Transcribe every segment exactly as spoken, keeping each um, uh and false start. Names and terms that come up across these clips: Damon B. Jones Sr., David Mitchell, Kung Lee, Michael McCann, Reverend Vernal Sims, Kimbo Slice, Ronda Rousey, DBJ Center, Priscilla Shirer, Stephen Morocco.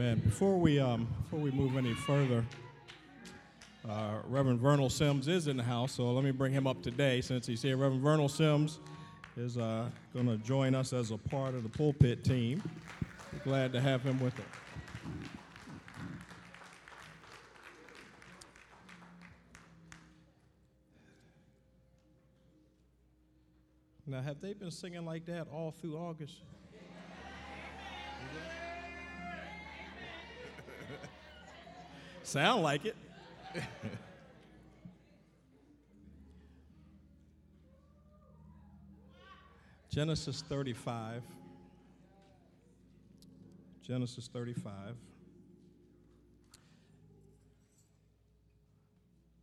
Man, before we um, before we move any further, uh, Reverend Vernal Sims is in the house, so let me bring him up today since he's here. Reverend Vernal Sims is uh, going to join us as a part of the pulpit team. We're glad to have him with us. Now, have they been singing like that all through August? Sound like it. Genesis thirty-five. Genesis thirty-five.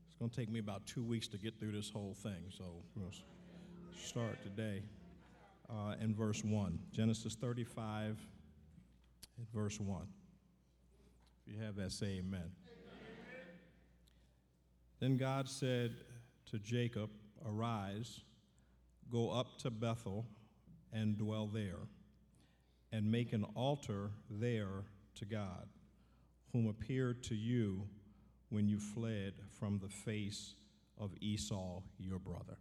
It's going to take me about two weeks to get through this whole thing, so we'll start today uh, in verse one. Genesis thirty-five, in verse one. If you have that, say amen. Then God said to Jacob, "Arise, go up to Bethel and dwell there, and make an altar there to God, whom appeared to you when you fled from the face of Esau, your brother."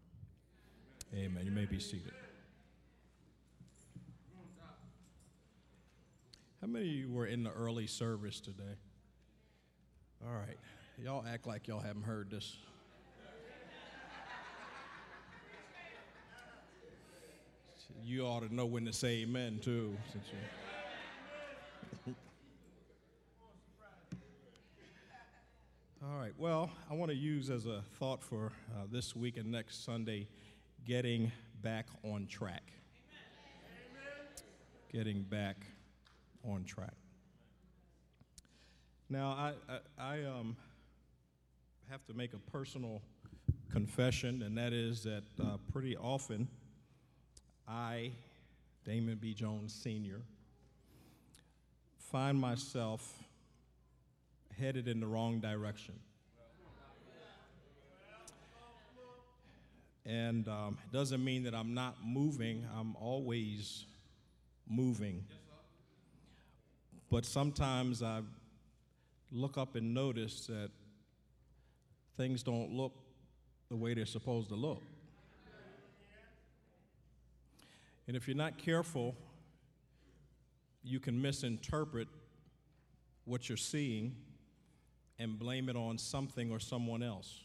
Amen. You may be seated. How many of you were in the early service today? All right. Y'all act like y'all haven't heard this. You ought to know when to say amen, too. Since you... All right, well, I want to use as a thought for uh, this week and next Sunday, getting back on track. Amen. Getting back on track. Now, I, I, I um. have to make a personal confession, and that is that uh, pretty often I, Damon B. Jones Senior, find myself headed in the wrong direction. And um, it doesn't mean that I'm not moving. I'm always moving. But sometimes I look up and notice that things don't look the way they're supposed to look. And if you're not careful, you can misinterpret what you're seeing and blame it on something or someone else.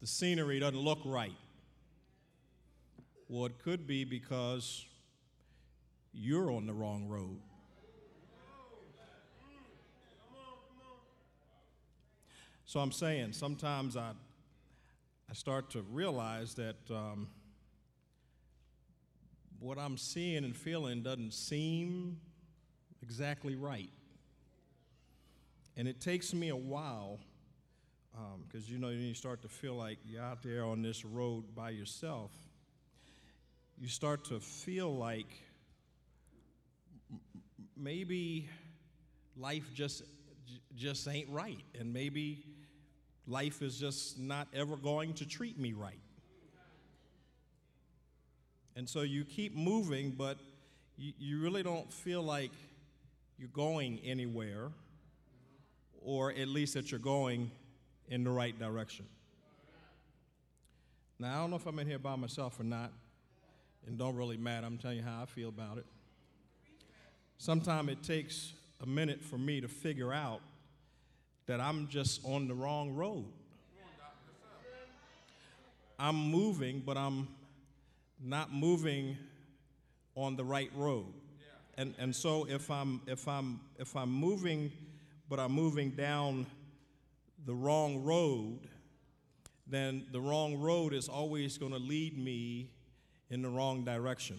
The scenery doesn't look right. Well, it could be because you're on the wrong road. So I'm saying, sometimes I, I start to realize that um, what I'm seeing and feeling doesn't seem exactly right. And it takes me a while, because um, you know, when you start to feel like you're out there on this road by yourself, you start to feel like maybe life just just ain't right, and maybe life is just not ever going to treat me right. And so you keep moving, but you, you really don't feel like you're going anywhere, or at least that you're going in the right direction. Now, I don't know if I'm in here by myself or not, and don't really matter. I'm telling you how I feel about it. Sometimes it takes a minute for me to figure out that I'm just on the wrong road. I'm moving, but I'm not moving on the right road. And and so if I'm if I'm if I'm moving, but I'm moving down the wrong road, then the wrong road is always going to lead me in the wrong direction.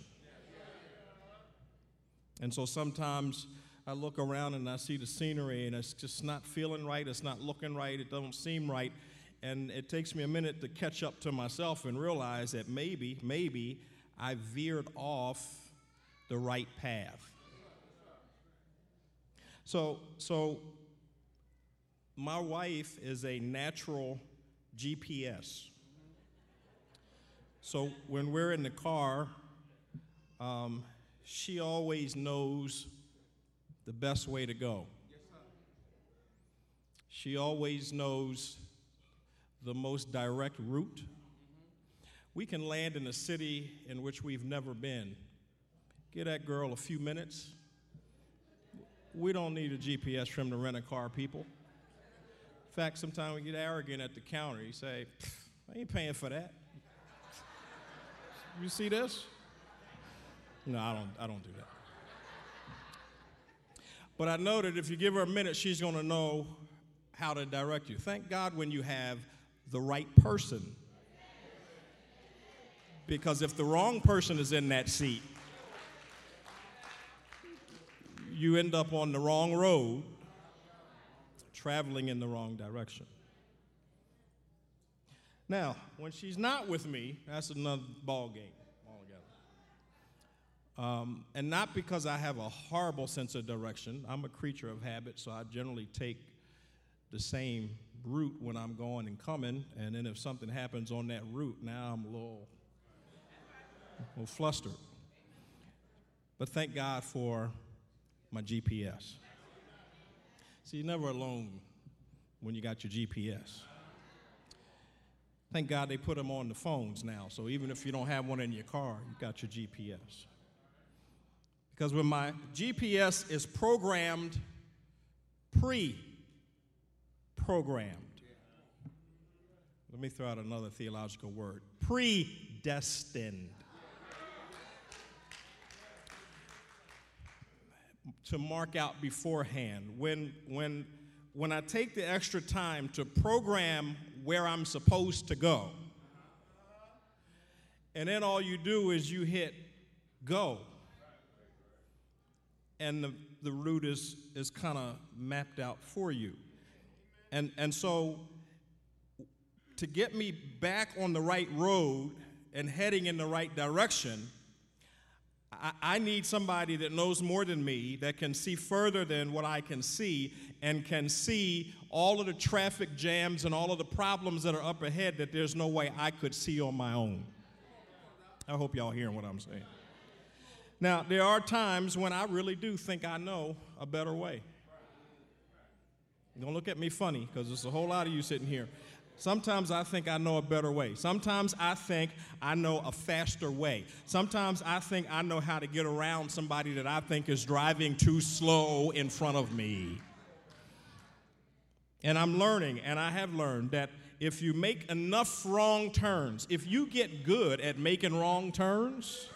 And so sometimes I look around and I see the scenery, and it's just not feeling right, it's not looking right, it doesn't seem right, and it takes me a minute to catch up to myself and realize that maybe, maybe I veered off the right path. So, so my wife is a natural G P S. So when we're in the car, um, she always knows the best way to go. She always knows the most direct route. We can land in a city in which we've never been. Give that girl a few minutes. We don't need a G P S from the rent-a-car people. In fact, sometimes we get arrogant at the counter. You say, I ain't paying for that. You see this? No, I don't, I don't do that. But I know that if you give her a minute, she's going to know how to direct you. Thank God when you have the right person. Because if the wrong person is in that seat, you end up on the wrong road, traveling in the wrong direction. Now, when she's not with me, that's another ball game altogether. Um, and not because I have a horrible sense of direction. I'm a creature of habit, so I generally take the same route when I'm going and coming, and then if something happens on that route, now I'm a little... Well, flustered. But thank God for my G P S. See, you're never alone when you got your G P S. Thank God they put them on the phones now, so even if you don't have one in your car, you got your G P S. Because when my G P S is programmed, pre-programmed. Let me throw out another theological word. Predestined. To mark out beforehand. When, when, when I take the extra time to program where I'm supposed to go, and then all you do is you hit go, and the, the route is, is kind of mapped out for you. And, and so to get me back on the right road and heading in the right direction, I need somebody that knows more than me, that can see further than what I can see, and can see all of the traffic jams and all of the problems that are up ahead that there's no way I could see on my own. I hope y'all hearing what I'm saying. Now, there are times when I really do think I know a better way. Don't look at me funny, because there's a whole lot of you sitting here. Sometimes I think I know a better way. Sometimes I think I know a faster way. Sometimes I think I know how to get around somebody that I think is driving too slow in front of me. And I'm learning, and I have learned that if you make enough wrong turns, if you get good at making wrong turns,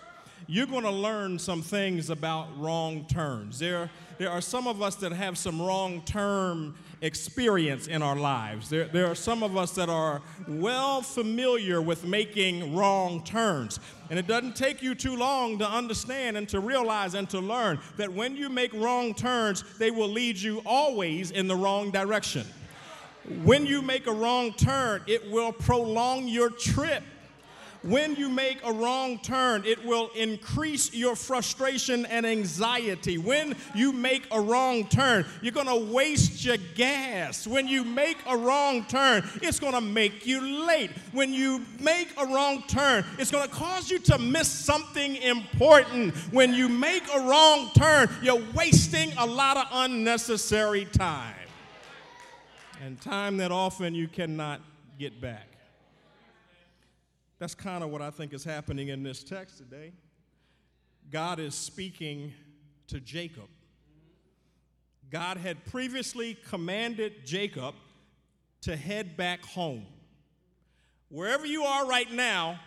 you're going to learn some things about wrong turns. There, there are some of us that have some wrong-turn experience in our lives. There, there are some of us that are well familiar with making wrong turns. And it doesn't take you too long to understand and to realize and to learn that when you make wrong turns, they will lead you always in the wrong direction. When you make a wrong turn, it will prolong your trip. When you make a wrong turn, it will increase your frustration and anxiety. When you make a wrong turn, you're going to waste your gas. When you make a wrong turn, it's going to make you late. When you make a wrong turn, it's going to cause you to miss something important. When you make a wrong turn, you're wasting a lot of unnecessary time. And time that often you cannot get back. That's kind of what I think is happening in this text today. God is speaking to Jacob. God had previously commanded Jacob to head back home. Wherever you are right now,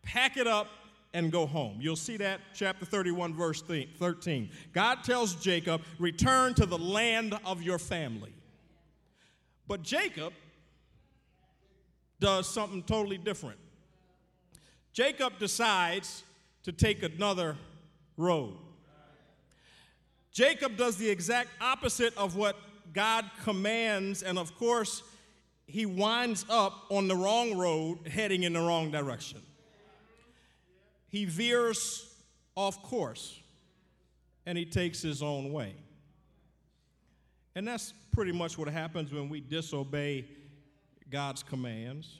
pack it up and go home. You'll see that chapter thirty-one, verse thirteen. God tells Jacob, return to the land of your family. But Jacob does something totally different. Jacob decides to take another road. Jacob does the exact opposite of what God commands, and of course, he winds up on the wrong road, heading in the wrong direction. He veers off course, and he takes his own way. And that's pretty much what happens when we disobey God's commands.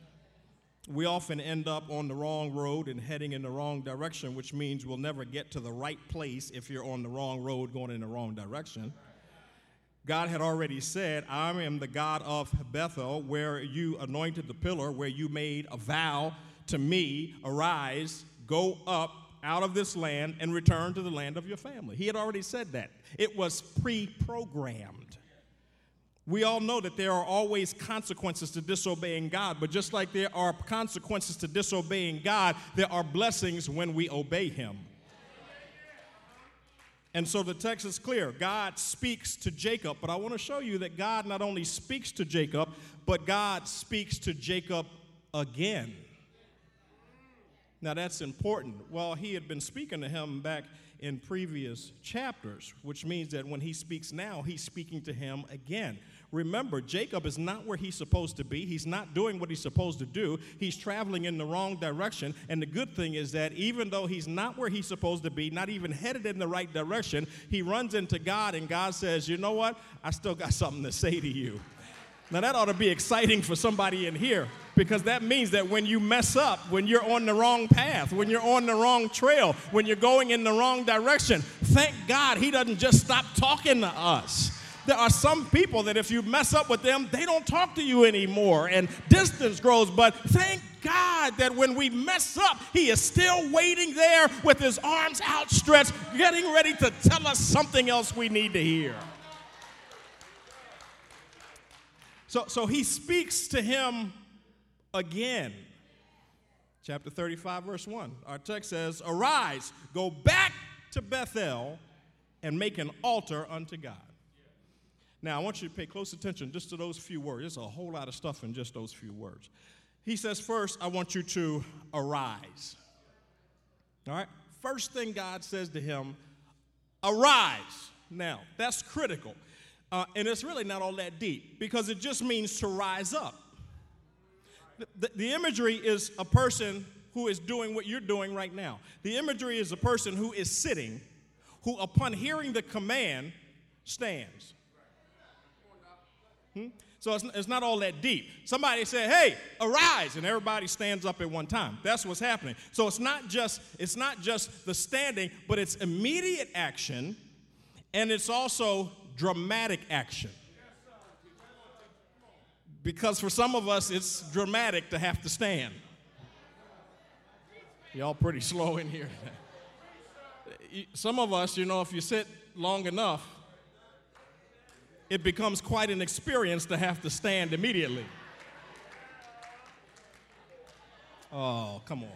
we often end up on the wrong road and heading in the wrong direction, which means we'll never get to the right place if you're on the wrong road going in the wrong direction. God had already said, I am the God of Bethel, where you anointed the pillar, where you made a vow to me, arise, go up out of this land and return to the land of your family. He had already said that. It was pre-programmed. We all know that there are always consequences to disobeying God, but just like there are consequences to disobeying God, there are blessings when we obey him. And so the text is clear. God speaks to Jacob, but I want to show you that God not only speaks to Jacob, but God speaks to Jacob again. Now, that's important. Well, he had been speaking to him back in previous chapters, which means that when he speaks now, he's speaking to him again. Remember, Jacob is not where he's supposed to be. He's not doing what he's supposed to do. He's traveling in the wrong direction. And the good thing is that even though he's not where he's supposed to be, not even headed in the right direction, he runs into God, and God says, you know what? I still got something to say to you. Now, that ought to be exciting for somebody in here, because that means that when you mess up, when you're on the wrong path, when you're on the wrong trail, when you're going in the wrong direction, thank God he doesn't just stop talking to us. There are some people that if you mess up with them, they don't talk to you anymore, and distance grows. But thank God that when we mess up, he is still waiting there with his arms outstretched, getting ready to tell us something else we need to hear. So, so he speaks to him again. Chapter thirty-five, verse one. Our text says, arise, go back to Bethel, and make an altar unto God. Now, I want you to pay close attention just to those few words. There's a whole lot of stuff in just those few words. He says, first, I want you to arise. All right? First thing God says to him, arise. Now, that's critical. Uh, and it's really not all that deep, because it just means to rise up. The, the, the imagery is a person who is doing what you're doing right now. The imagery is a person who is sitting, who upon hearing the command, stands. Hmm? So it's, it's not all that deep. Somebody said, hey, arise, and everybody stands up at one time. That's what's happening. So it's not just, it's not just the standing, but it's immediate action, and it's also dramatic action. Because for some of us, it's dramatic to have to stand. Y'all pretty slow in here. Some of us, you know, if you sit long enough, it becomes quite an experience to have to stand immediately. Oh, come on.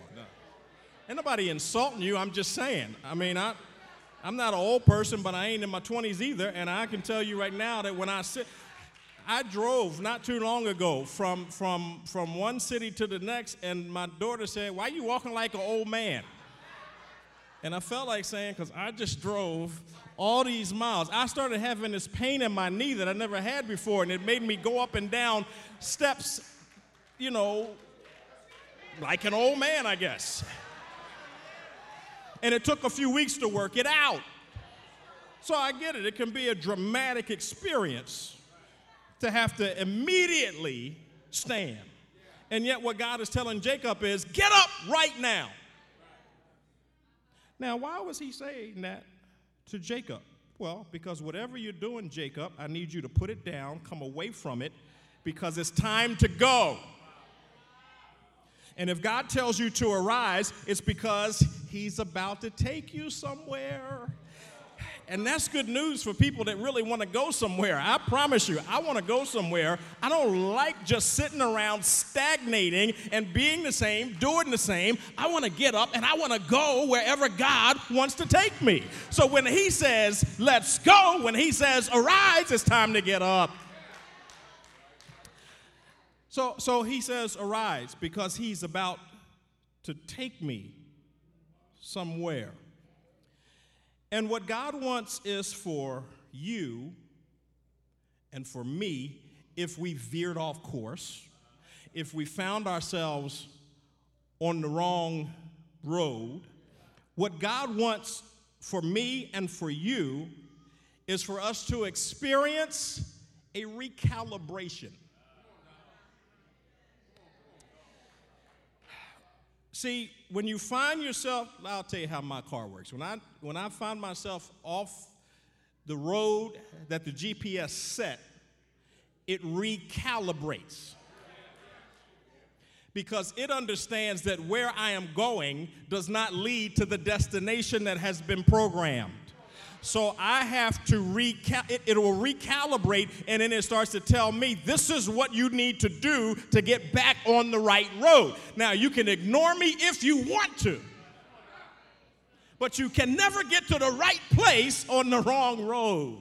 Ain't nobody insulting you, I'm just saying. I mean, I, I'm not an old person, but I ain't in my twenties either, and I can tell you right now that when I sit, I drove not too long ago from, from, from one city to the next, and my daughter said, why are you walking like an old man? And I felt like saying, because I just drove all these miles. I started having this pain in my knee that I never had before, and it made me go up and down steps, you know, like an old man, I guess. And it took a few weeks to work it out. So I get it. It can be a dramatic experience to have to immediately stand. And yet what God is telling Jacob is, get up right now. Now, why was he saying that to Jacob? Well, because whatever you're doing, Jacob, I need you to put it down, come away from it, because it's time to go. And if God tells you to arise, it's because he's about to take you somewhere. And that's good news for people that really want to go somewhere. I promise you, I want to go somewhere. I don't like just sitting around stagnating and being the same, doing the same. I want to get up and I want to go wherever God wants to take me. So when he says, let's go, when he says, arise, it's time to get up. So, so he says, arise, because he's about to take me somewhere. And what God wants is for you and for me, if we veered off course, if we found ourselves on the wrong road, what God wants for me and for you is for us to experience a recalibration. See, when you find yourself, I'll tell you how my car works. When I, when I find myself off the road that the G P S set, it recalibrates. Because it understands that where I am going does not lead to the destination that has been programmed. So I have to recal, it, it will recalibrate, and then it starts to tell me, this is what you need to do to get back on the right road. Now, you can ignore me if you want to, but you can never get to the right place on the wrong road.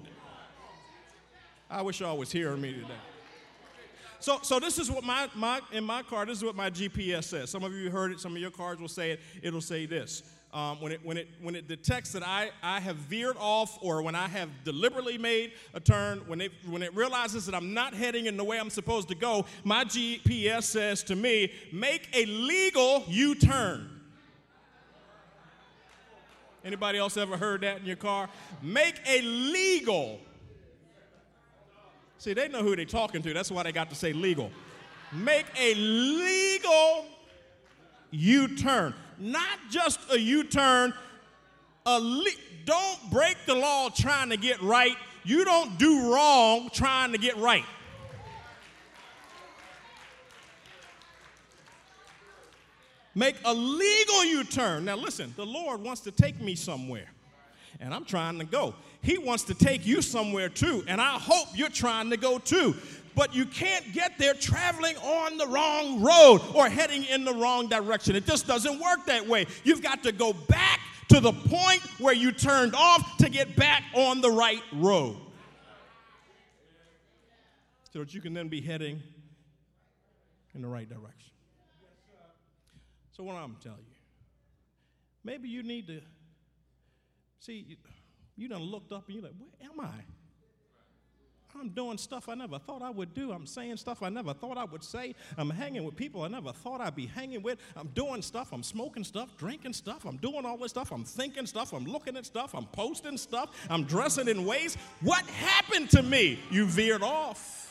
I wish y'all was hearing me today. So, so this is what my, my, in my car, this is what my G P S says. Some of you heard it, some of your cars will say it, it'll say this. Um, when, it, when, it, when it detects that I, I have veered off, or when I have deliberately made a turn, when it, when it realizes that I'm not heading in the way I'm supposed to go, my G P S says to me, make a legal U-turn. Anybody else ever heard that in your car? Make a legal. See, they know who they're talking to. That's why they got to say legal. Make a legal U-turn. Not just a U-turn, a le don't break the law trying to get right. You don't do wrong trying to get right. Make a legal U-turn. Now listen, the Lord wants to take me somewhere, and I'm trying to go. He wants to take you somewhere too, and I hope you're trying to go too. But you can't get there traveling on the wrong road or heading in the wrong direction. It just doesn't work that way. You've got to go back to the point where you turned off to get back on the right road, so that you can then be heading in the right direction. So what I'm telling you, maybe you need to, see, you, you done looked up and you're like, where am I? I'm doing stuff I never thought I would do. I'm saying stuff I never thought I would say. I'm hanging with people I never thought I'd be hanging with. I'm doing stuff. I'm smoking stuff, drinking stuff. I'm doing all this stuff. I'm thinking stuff. I'm looking at stuff. I'm posting stuff. I'm dressing in ways. What happened to me? You veered off.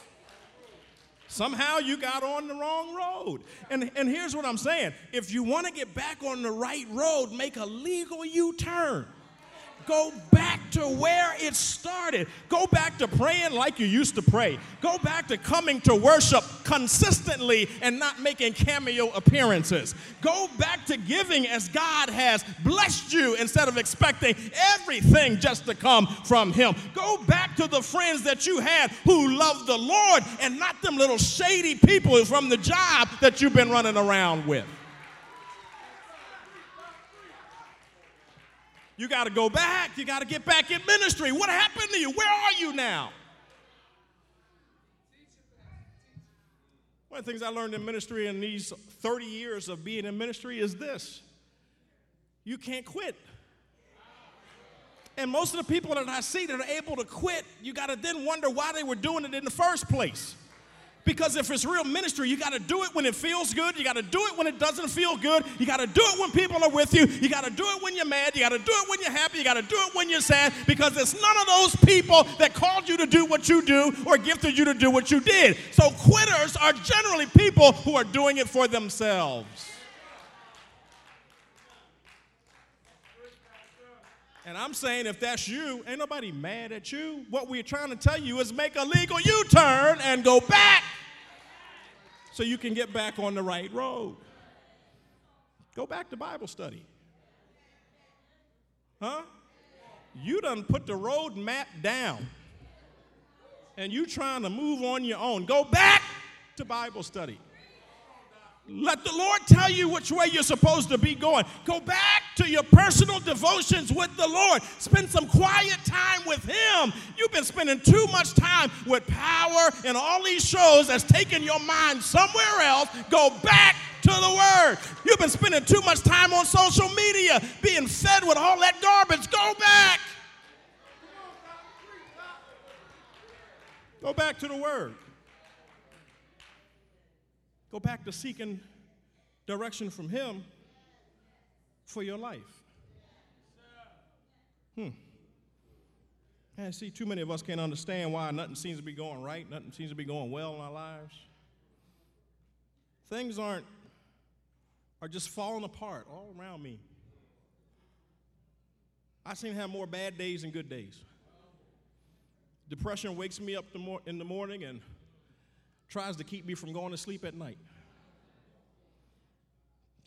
Somehow you got on the wrong road. And, and here's what I'm saying. If you want to get back on the right road, make a legal U-turn. Go back to where it started. Go back to praying like you used to pray. Go back to coming to worship consistently and not making cameo appearances. Go back to giving as God has blessed you instead of expecting everything just to come from Him. Go back to the friends that you had who love the Lord and not them little shady people from the job that you've been running around with. You got to go back. You got to get back in ministry. What happened to you? Where are you now? One of the things I learned in ministry in these thirty years of being in ministry is this. You can't quit. And most of the people that I see that are able to quit, you got to then wonder why they were doing it in the first place. Because if it's real ministry, you got to do it when it feels good. You got to do it when it doesn't feel good. You got to do it when people are with you. You got to do it when you're mad. You got to do it when you're happy. You got to do it when you're sad. Because it's none of those people that called you to do what you do or gifted you to do what you did. So quitters are generally people who are doing it for themselves. And I'm saying if that's you, ain't nobody mad at you. What we're trying to tell you is make a legal U-turn and go back so you can get back on the right road. Go back to Bible study. Huh? You done put the road map down, and you trying to move on your own. Go back to Bible study. Let the Lord tell you which way you're supposed to be going. Go back to your personal devotions with the Lord. Spend some quiet time with Him. You've been spending too much time with power and all these shows that's taking your mind somewhere else. Go back to the Word. You've been spending too much time on social media, being fed with all that garbage. Go back. Go back to the Word. Go back to seeking direction from Him for your life. Hmm. And see, too many of us can't understand why nothing seems to be going right, nothing seems to be going well in our lives. Things aren't are just falling apart all around me. I seem to have more bad days than good days. Depression wakes me up in the morning and tries to keep me from going to sleep at night.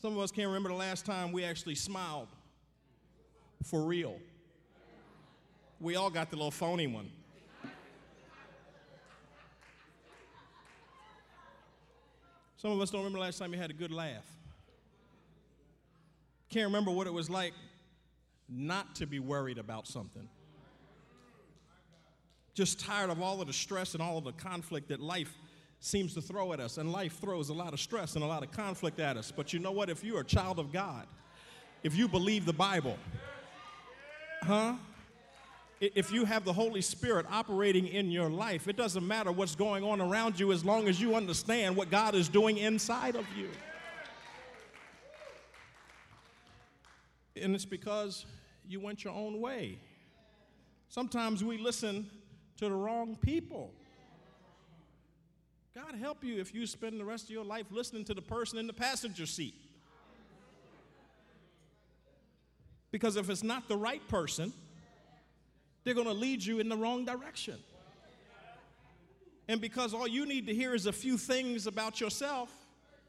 Some of us can't remember the last time we actually smiled for real. We all got the little phony one. Some of us don't remember the last time you had a good laugh. Can't remember what it was like not to be worried about something. Just tired of all of the stress and all of the conflict that life seems to throw at us. And life throws a lot of stress and a lot of conflict at us. But you know what? If you're a child of God, if you believe the Bible, huh? If you have the Holy Spirit operating in your life, it doesn't matter what's going on around you as long as you understand what God is doing inside of you. And it's because you went your own way. Sometimes we listen to the wrong people. God help you if you spend the rest of your life listening to the person in the passenger seat. Because if it's not the right person, they're going to lead you in the wrong direction. And because all you need to hear is a few things about yourself,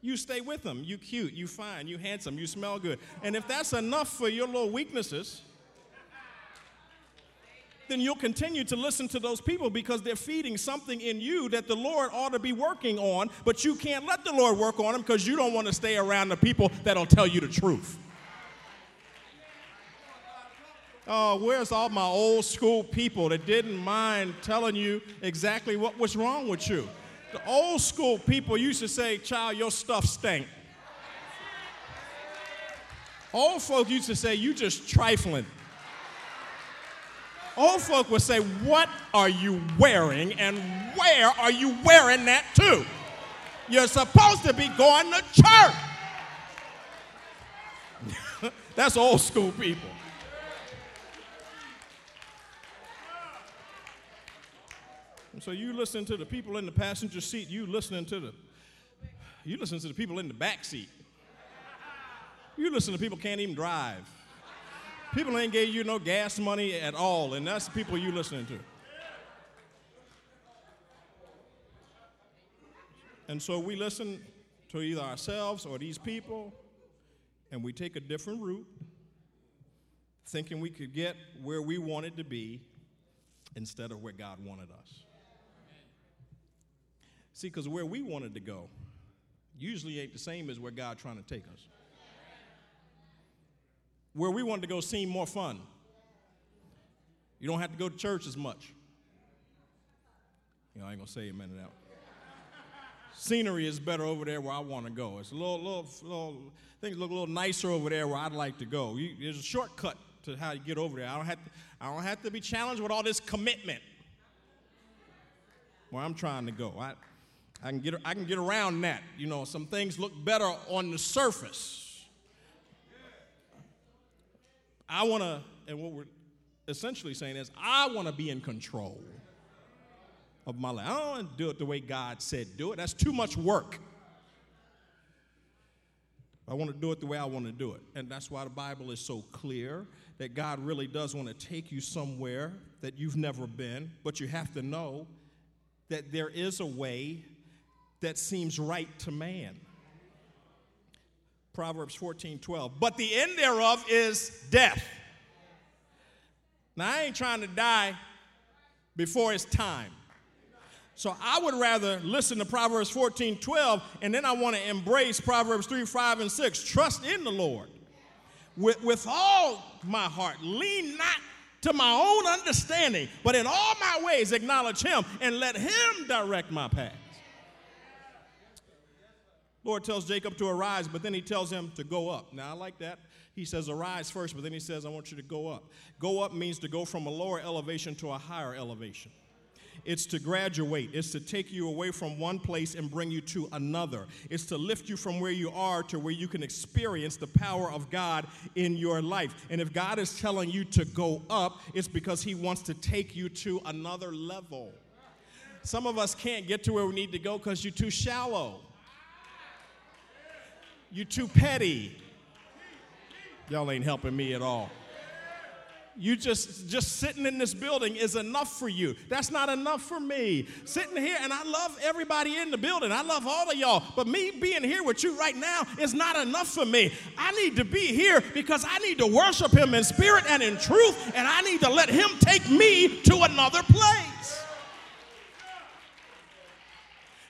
you stay with them. You cute, you fine, you handsome, you smell good. And if that's enough for your little weaknesses, then you'll continue to listen to those people because they're feeding something in you that the Lord ought to be working on, but you can't let the Lord work on them because you don't want to stay around the people that'll tell you the truth. Oh, where's all my old school people that didn't mind telling you exactly what was wrong with you? The old school people used to say, child, your stuff stank. Old folk used to say, you just trifling. Old folk would say, what are you wearing and where are you wearing that to? You're supposed to be going to church. That's old school people. So you listen to the people in the passenger seat, you listening to the, you listen to the people in the back seat. You listen to people can't even drive. People ain't gave you no gas money at all, and that's the people you listening to. And so we listen to either ourselves or these people, and we take a different route, thinking we could get where we wanted to be instead of where God wanted us. See, because where we wanted to go usually ain't the same as where God's trying to take us. Where we wanted to go seemed more fun. You don't have to go to church as much. You know, I ain't going to say amen to that. Scenery is better over there where I want to go. It's a little, little, little, things look a little nicer over there where I'd like to go. You, there's a shortcut to how you get over there. I don't have to, I don't have to be challenged with all this commitment where I'm trying to go. I, I can get, I can get around that. You know, some things look better on the surface. I want to, and what we're essentially saying is, I want to be in control of my life. I don't want to do it the way God said do it. That's too much work. I want to do it the way I want to do it. And that's why the Bible is so clear that God really does want to take you somewhere that you've never been, but you have to know that there is a way that seems right to man. Proverbs fourteen twelve. But the end thereof is death. Now, I ain't trying to die before it's time. So I would rather listen to Proverbs fourteen twelve, and then I want to embrace Proverbs three, five, and six. Trust in the Lord with, with all my heart. Lean not to my own understanding, but in all my ways acknowledge him and let him direct my paths. Lord tells Jacob to arise, but then he tells him to go up. Now, I like that. He says arise first, but then he says I want you to go up. Go up means to go from a lower elevation to a higher elevation. It's to graduate. It's to take you away from one place and bring you to another. It's to lift you from where you are to where you can experience the power of God in your life. And if God is telling you to go up, it's because he wants to take you to another level. Some of us can't get to where we need to go because you're too shallow. You too petty. Y'all ain't helping me at all. You just, just sitting in this building is enough for you. That's not enough for me. Sitting here, and I love everybody in the building. I love all of y'all. But me being here with you right now is not enough for me. I need to be here because I need to worship him in spirit and in truth, and I need to let him take me to another place.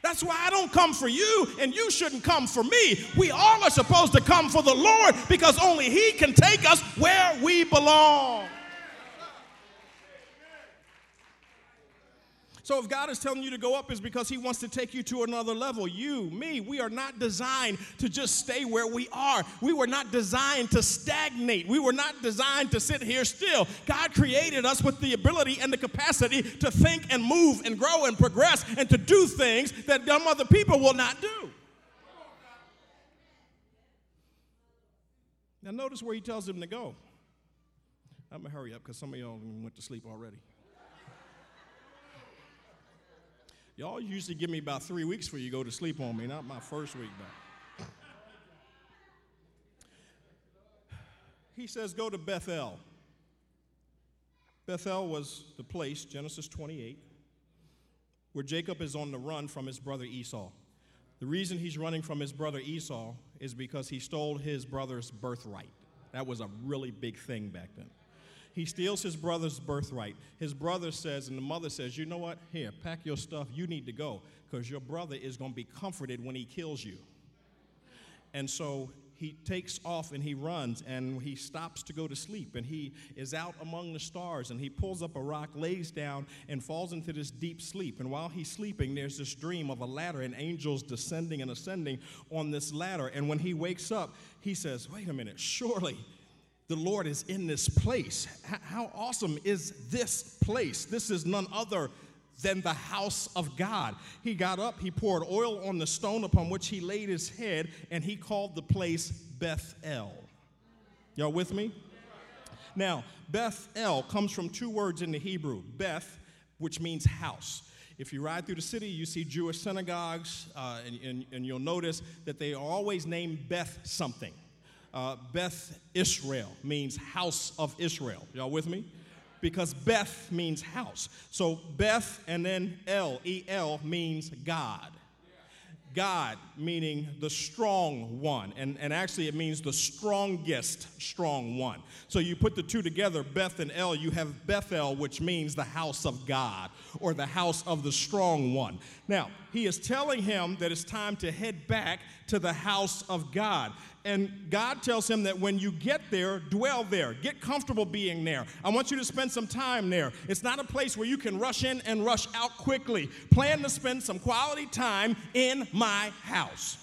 That's why I don't come for you, and you shouldn't come for me. We all are supposed to come for the Lord because only he can take us where we belong. So if God is telling you to go up, it's because he wants to take you to another level. You, me, we are not designed to just stay where we are. We were not designed to stagnate. We were not designed to sit here still. God created us with the ability and the capacity to think and move and grow and progress and to do things that some other people will not do. Now notice where he tells them to go. I'm going to hurry up because some of y'all went to sleep already. Y'all usually give me about three weeks for you go to sleep on me, not my first week back. He says, go to Bethel. Bethel was the place, Genesis twenty-eight, where Jacob is on the run from his brother Esau. The reason he's running from his brother Esau is because he stole his brother's birthright. That was a really big thing back then. He steals his brother's birthright. His brother says, and the mother says, you know what? Here, pack your stuff. You need to go because your brother is going to be comforted when he kills you. And so he takes off and he runs and he stops to go to sleep and he is out among the stars and he pulls up a rock, lays down, and falls into this deep sleep. And while he's sleeping, there's this dream of a ladder and angels descending and ascending on this ladder. And when he wakes up, he says, wait a minute, surely the Lord is in this place. How awesome is this place? This is none other than the house of God. He got up, he poured oil on the stone upon which he laid his head, and he called the place Bethel. Y'all with me? Now, Bethel comes from two words in the Hebrew, Beth, which means house. If you ride through the city, you see Jewish synagogues, uh, and, and, and you'll notice that they are always named Beth something. Uh, Beth Israel means house of Israel. Y'all with me? Because Beth means house. So Beth and then El, E L means God. God meaning the strong one. And, and actually it means the strongest strong one. So you put the two together, Beth and El, you have Bethel, which means the house of God or the house of the strong one. Now, he is telling him that it's time to head back to the house of God. And God tells him that when you get there, dwell there. Get comfortable being there. I want you to spend some time there. It's not a place where you can rush in and rush out quickly. Plan to spend some quality time in my house.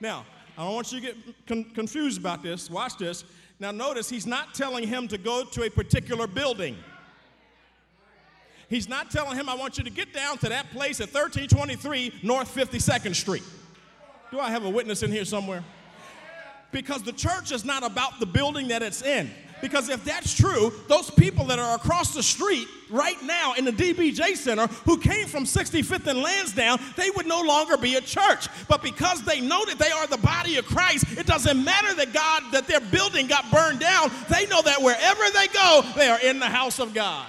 Now, I don't want you to get con- confused about this. Watch this. Now, notice he's not telling him to go to a particular building. He's not telling him, I want you to get down to that place at thirteen twenty-three North fifty-second Street. Do I have a witness in here somewhere? Because the church is not about the building that it's in. Because if that's true, those people that are across the street right now in the D B J Center who came from sixty-fifth and Lansdowne, they would no longer be a church. But because they know that they are the body of Christ, it doesn't matter that God, that their building got burned down. They know that wherever they go, they are in the house of God.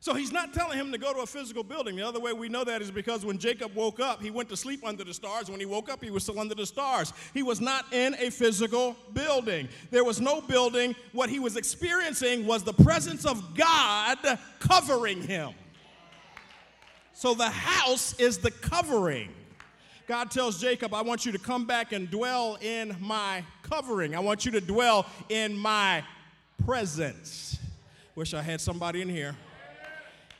So he's not telling him to go to a physical building. The other way we know that is because when Jacob woke up, he went to sleep under the stars. When he woke up, he was still under the stars. He was not in a physical building. There was no building. What he was experiencing was the presence of God covering him. So the house is the covering. God tells Jacob, I want you to come back and dwell in my covering. I want you to dwell in my presence. Wish I had somebody in here.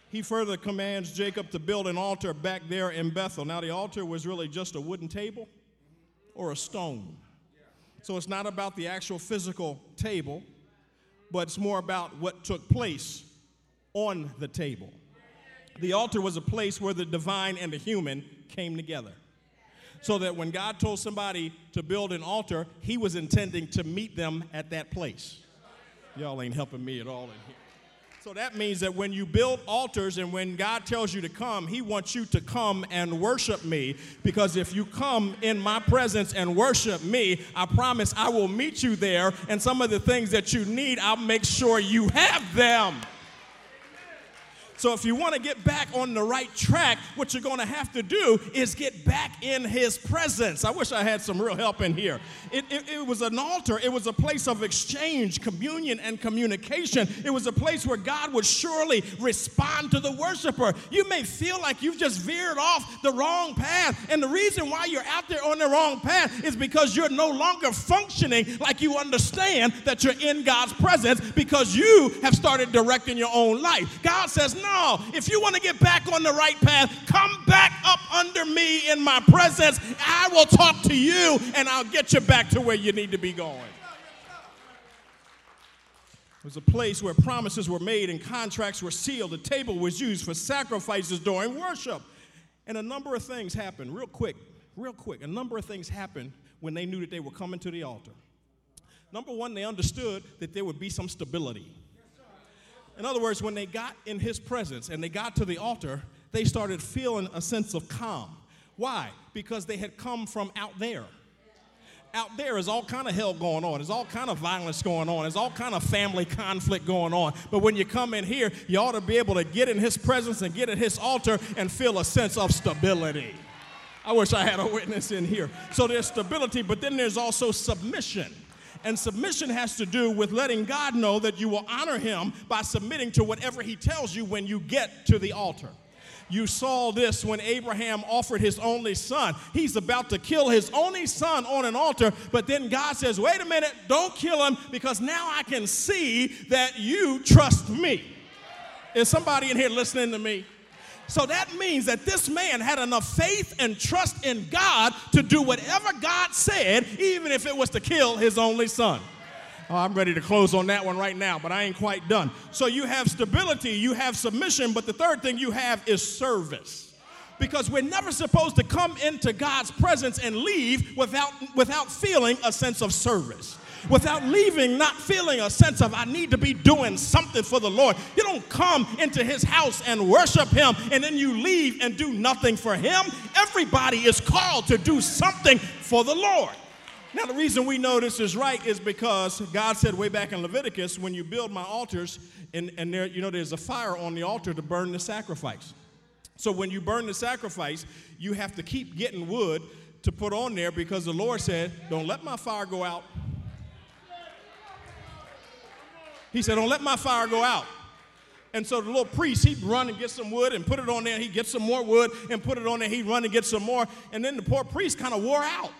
He further commands Jacob to build an altar back there in Bethel. Now, the altar was really just a wooden table or a stone. So it's not about the actual physical table, but it's more about what took place on the table. The altar was a place where the divine and the human came together. So that when God told somebody to build an altar, he was intending to meet them at that place. Y'all ain't helping me at all in here. So that means that when you build altars and when God tells you to come, he wants you to come and worship me, because if you come in my presence and worship me, I promise I will meet you there, and some of the things that you need, I'll make sure you have them. So if you want to get back on the right track, what you're going to have to do is get back in his presence. I wish I had some real help in here. It, it, it was an altar. It was a place of exchange, communion, and communication. It was a place where God would surely respond to the worshiper. You may feel like you've just veered off the wrong path, and the reason why you're out there on the wrong path is because you're no longer functioning like you understand that you're in God's presence, because you have started directing your own life. God says, no. No, if you want to get back on the right path, come back up under me in my presence. I will talk to you, and I'll get you back to where you need to be going. It was a place where promises were made and contracts were sealed. The table was used for sacrifices during worship. And a number of things happened, real quick, real quick. A number of things happened when they knew that they were coming to the altar. Number one, they understood that there would be some stability. In other words, when they got in his presence and they got to the altar, they started feeling a sense of calm. Why? Because they had come from out there. Out there is all kind of hell going on. There's all kind of violence going on. There's all kind of family conflict going on. But when you come in here, you ought to be able to get in his presence and get at his altar and feel a sense of stability. I wish I had a witness in here. So there's stability, but then there's also submission. And submission has to do with letting God know that you will honor him by submitting to whatever he tells you when you get to the altar. You saw this when Abraham offered his only son. He's about to kill his only son on an altar, but then God says, wait a minute, don't kill him, because now I can see that you trust me. Is somebody in here listening to me? So that means that this man had enough faith and trust in God to do whatever God said, even if it was to kill his only son. Oh, I'm ready to close on that one right now, but I ain't quite done. So you have stability, you have submission, but the third thing you have is service. Because we're never supposed to come into God's presence and leave without, without feeling a sense of service. Without leaving, not feeling a sense of, I need to be doing something for the Lord. You don't come into his house and worship him, and then you leave and do nothing for him. Everybody is called to do something for the Lord. Now, the reason we know this is right is because God said way back in Leviticus, when you build my altars, and, and there, you know, there's a fire on the altar to burn the sacrifice. So when you burn the sacrifice, you have to keep getting wood to put on there, because the Lord said, don't let my fire go out. He said, don't let my fire go out. And so the little priest, he'd run and get some wood and put it on there. He'd get some more wood and put it on there. He'd run and get some more. And then the poor priest kind of wore out.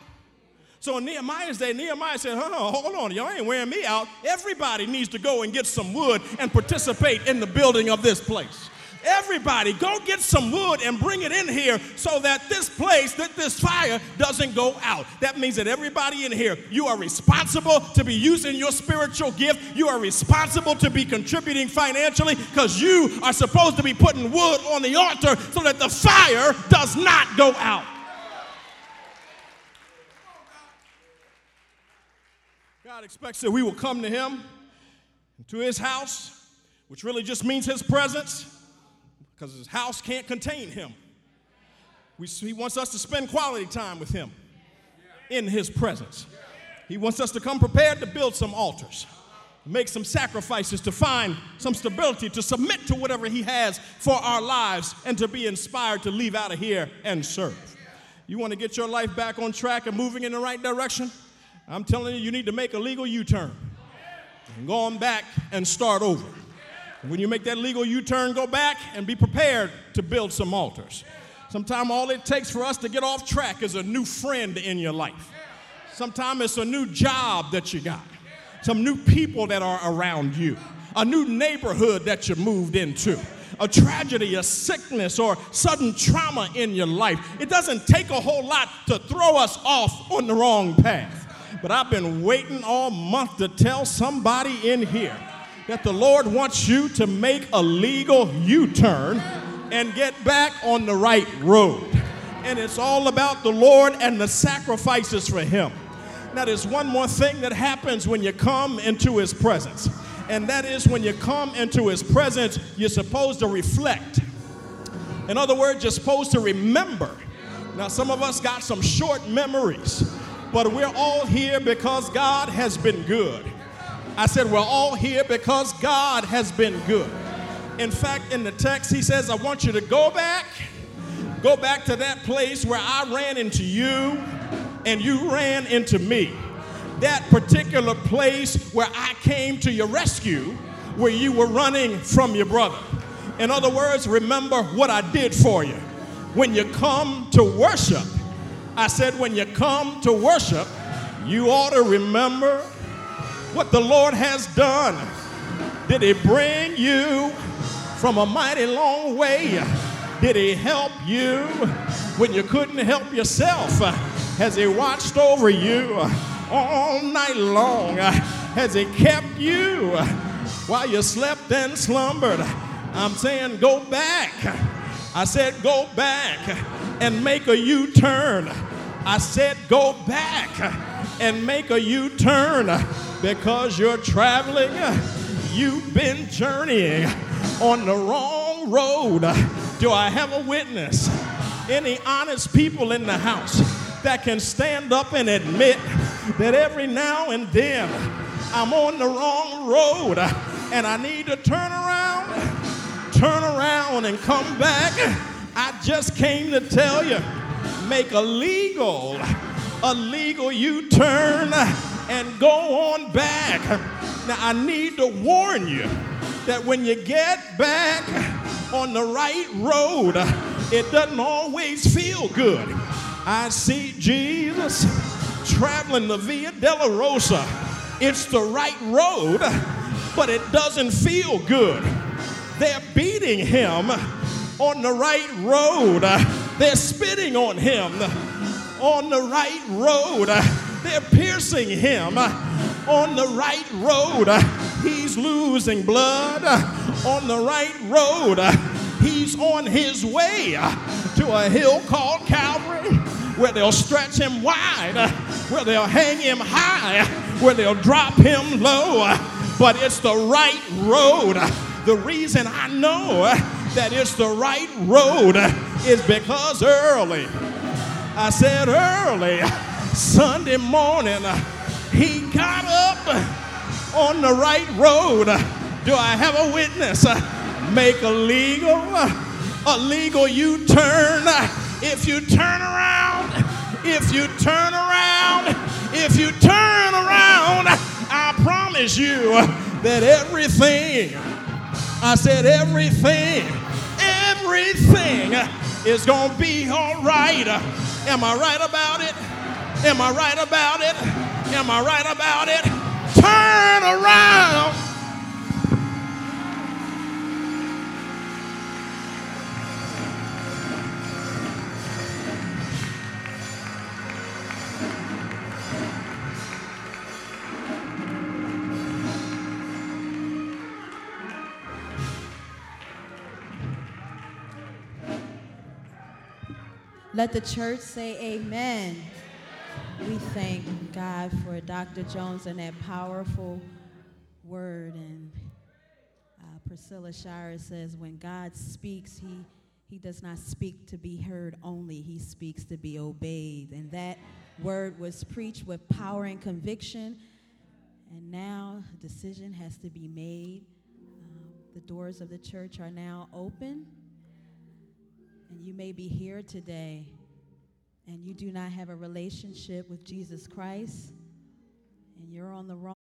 So in Nehemiah's day, Nehemiah said, huh, hold on, y'all ain't wearing me out. Everybody needs to go and get some wood and participate in the building of this place. Everybody, go get some wood and bring it in here so that this place, that this fire doesn't go out. That means that everybody in here, you are responsible to be using your spiritual gift. You are responsible to be contributing financially, because you are supposed to be putting wood on the altar so that the fire does not go out. God expects that we will come to him, to his house, which really just means his presence, because his house can't contain him. We, he wants us to spend quality time with him in his presence. He wants us to come prepared to build some altars, make some sacrifices, to find some stability, to submit to whatever he has for our lives, and to be inspired to leave out of here and serve. You want to get your life back on track and moving in the right direction? I'm telling you, you need to make a legal U-turn and go on back and start over. When you make that legal U-turn, go back and be prepared to build some altars. Sometimes all it takes for us to get off track is a new friend in your life. Sometimes it's a new job that you got, some new people that are around you, a new neighborhood that you moved into, a tragedy, a sickness, or sudden trauma in your life. It doesn't take a whole lot to throw us off on the wrong path. But I've been waiting all month to tell somebody in here that the Lord wants you to make a legal U-turn and get back on the right road. And it's all about the Lord and the sacrifices for him. Now, there's one more thing that happens when you come into his presence, and that is when you come into his presence, you're supposed to reflect. In other words, you're supposed to remember. Now, some of us got some short memories, but we're all here because God has been good. I said we're all here because God has been good. In fact, in the text, he says, I want you to go back, go back to that place where I ran into you and you ran into me. That particular place where I came to your rescue, where you were running from your brother. In other words, remember what I did for you. When you come to worship, I said when you come to worship, you ought to remember what the Lord has done. Did he bring you from a mighty long way? Did he help you when you couldn't help yourself? Has he watched over you all night long? Has he kept you while you slept and slumbered? I'm saying go back. I said go back and make a U-turn. I said go back and make a U-turn, because you're traveling. You've been journeying on the wrong road. Do I have a witness? Any honest people in the house that can stand up and admit that every now and then I'm on the wrong road and I need to turn around, turn around and come back? I just came to tell you, make a legal, a legal U-turn and go on back. Now, I need to warn you that when you get back on the right road, it doesn't always feel good. I see Jesus traveling the Via Della Rosa. It's the right road, but it doesn't feel good. They're beating him on the right road. They're spitting on him on the right road. They're piercing him on the right road. He's losing blood on the right road. He's on his way to a hill called Calvary, where they'll stretch him wide, where they'll hang him high, where they'll drop him low. But it's the right road. The reason I know that it's the right road is because early, I said early Sunday morning, he got up on the right road. Do I have a witness? Make a legal, a legal U-turn. If you turn around, if you turn around, if you turn around, I promise you that everything, I said everything, everything is going to be all right. Am I right about it? Am I right about it? Am I right about it? Turn around. Let the church say amen. We thank God for Doctor Jones and that powerful word. And uh, Priscilla Shirer says, when God speaks, he, he does not speak to be heard only. He speaks to be obeyed. And that word was preached with power and conviction. And now a decision has to be made. Um, the doors of the church are now open. And you may be here today, and you do not have a relationship with Jesus Christ, and you're on the wrong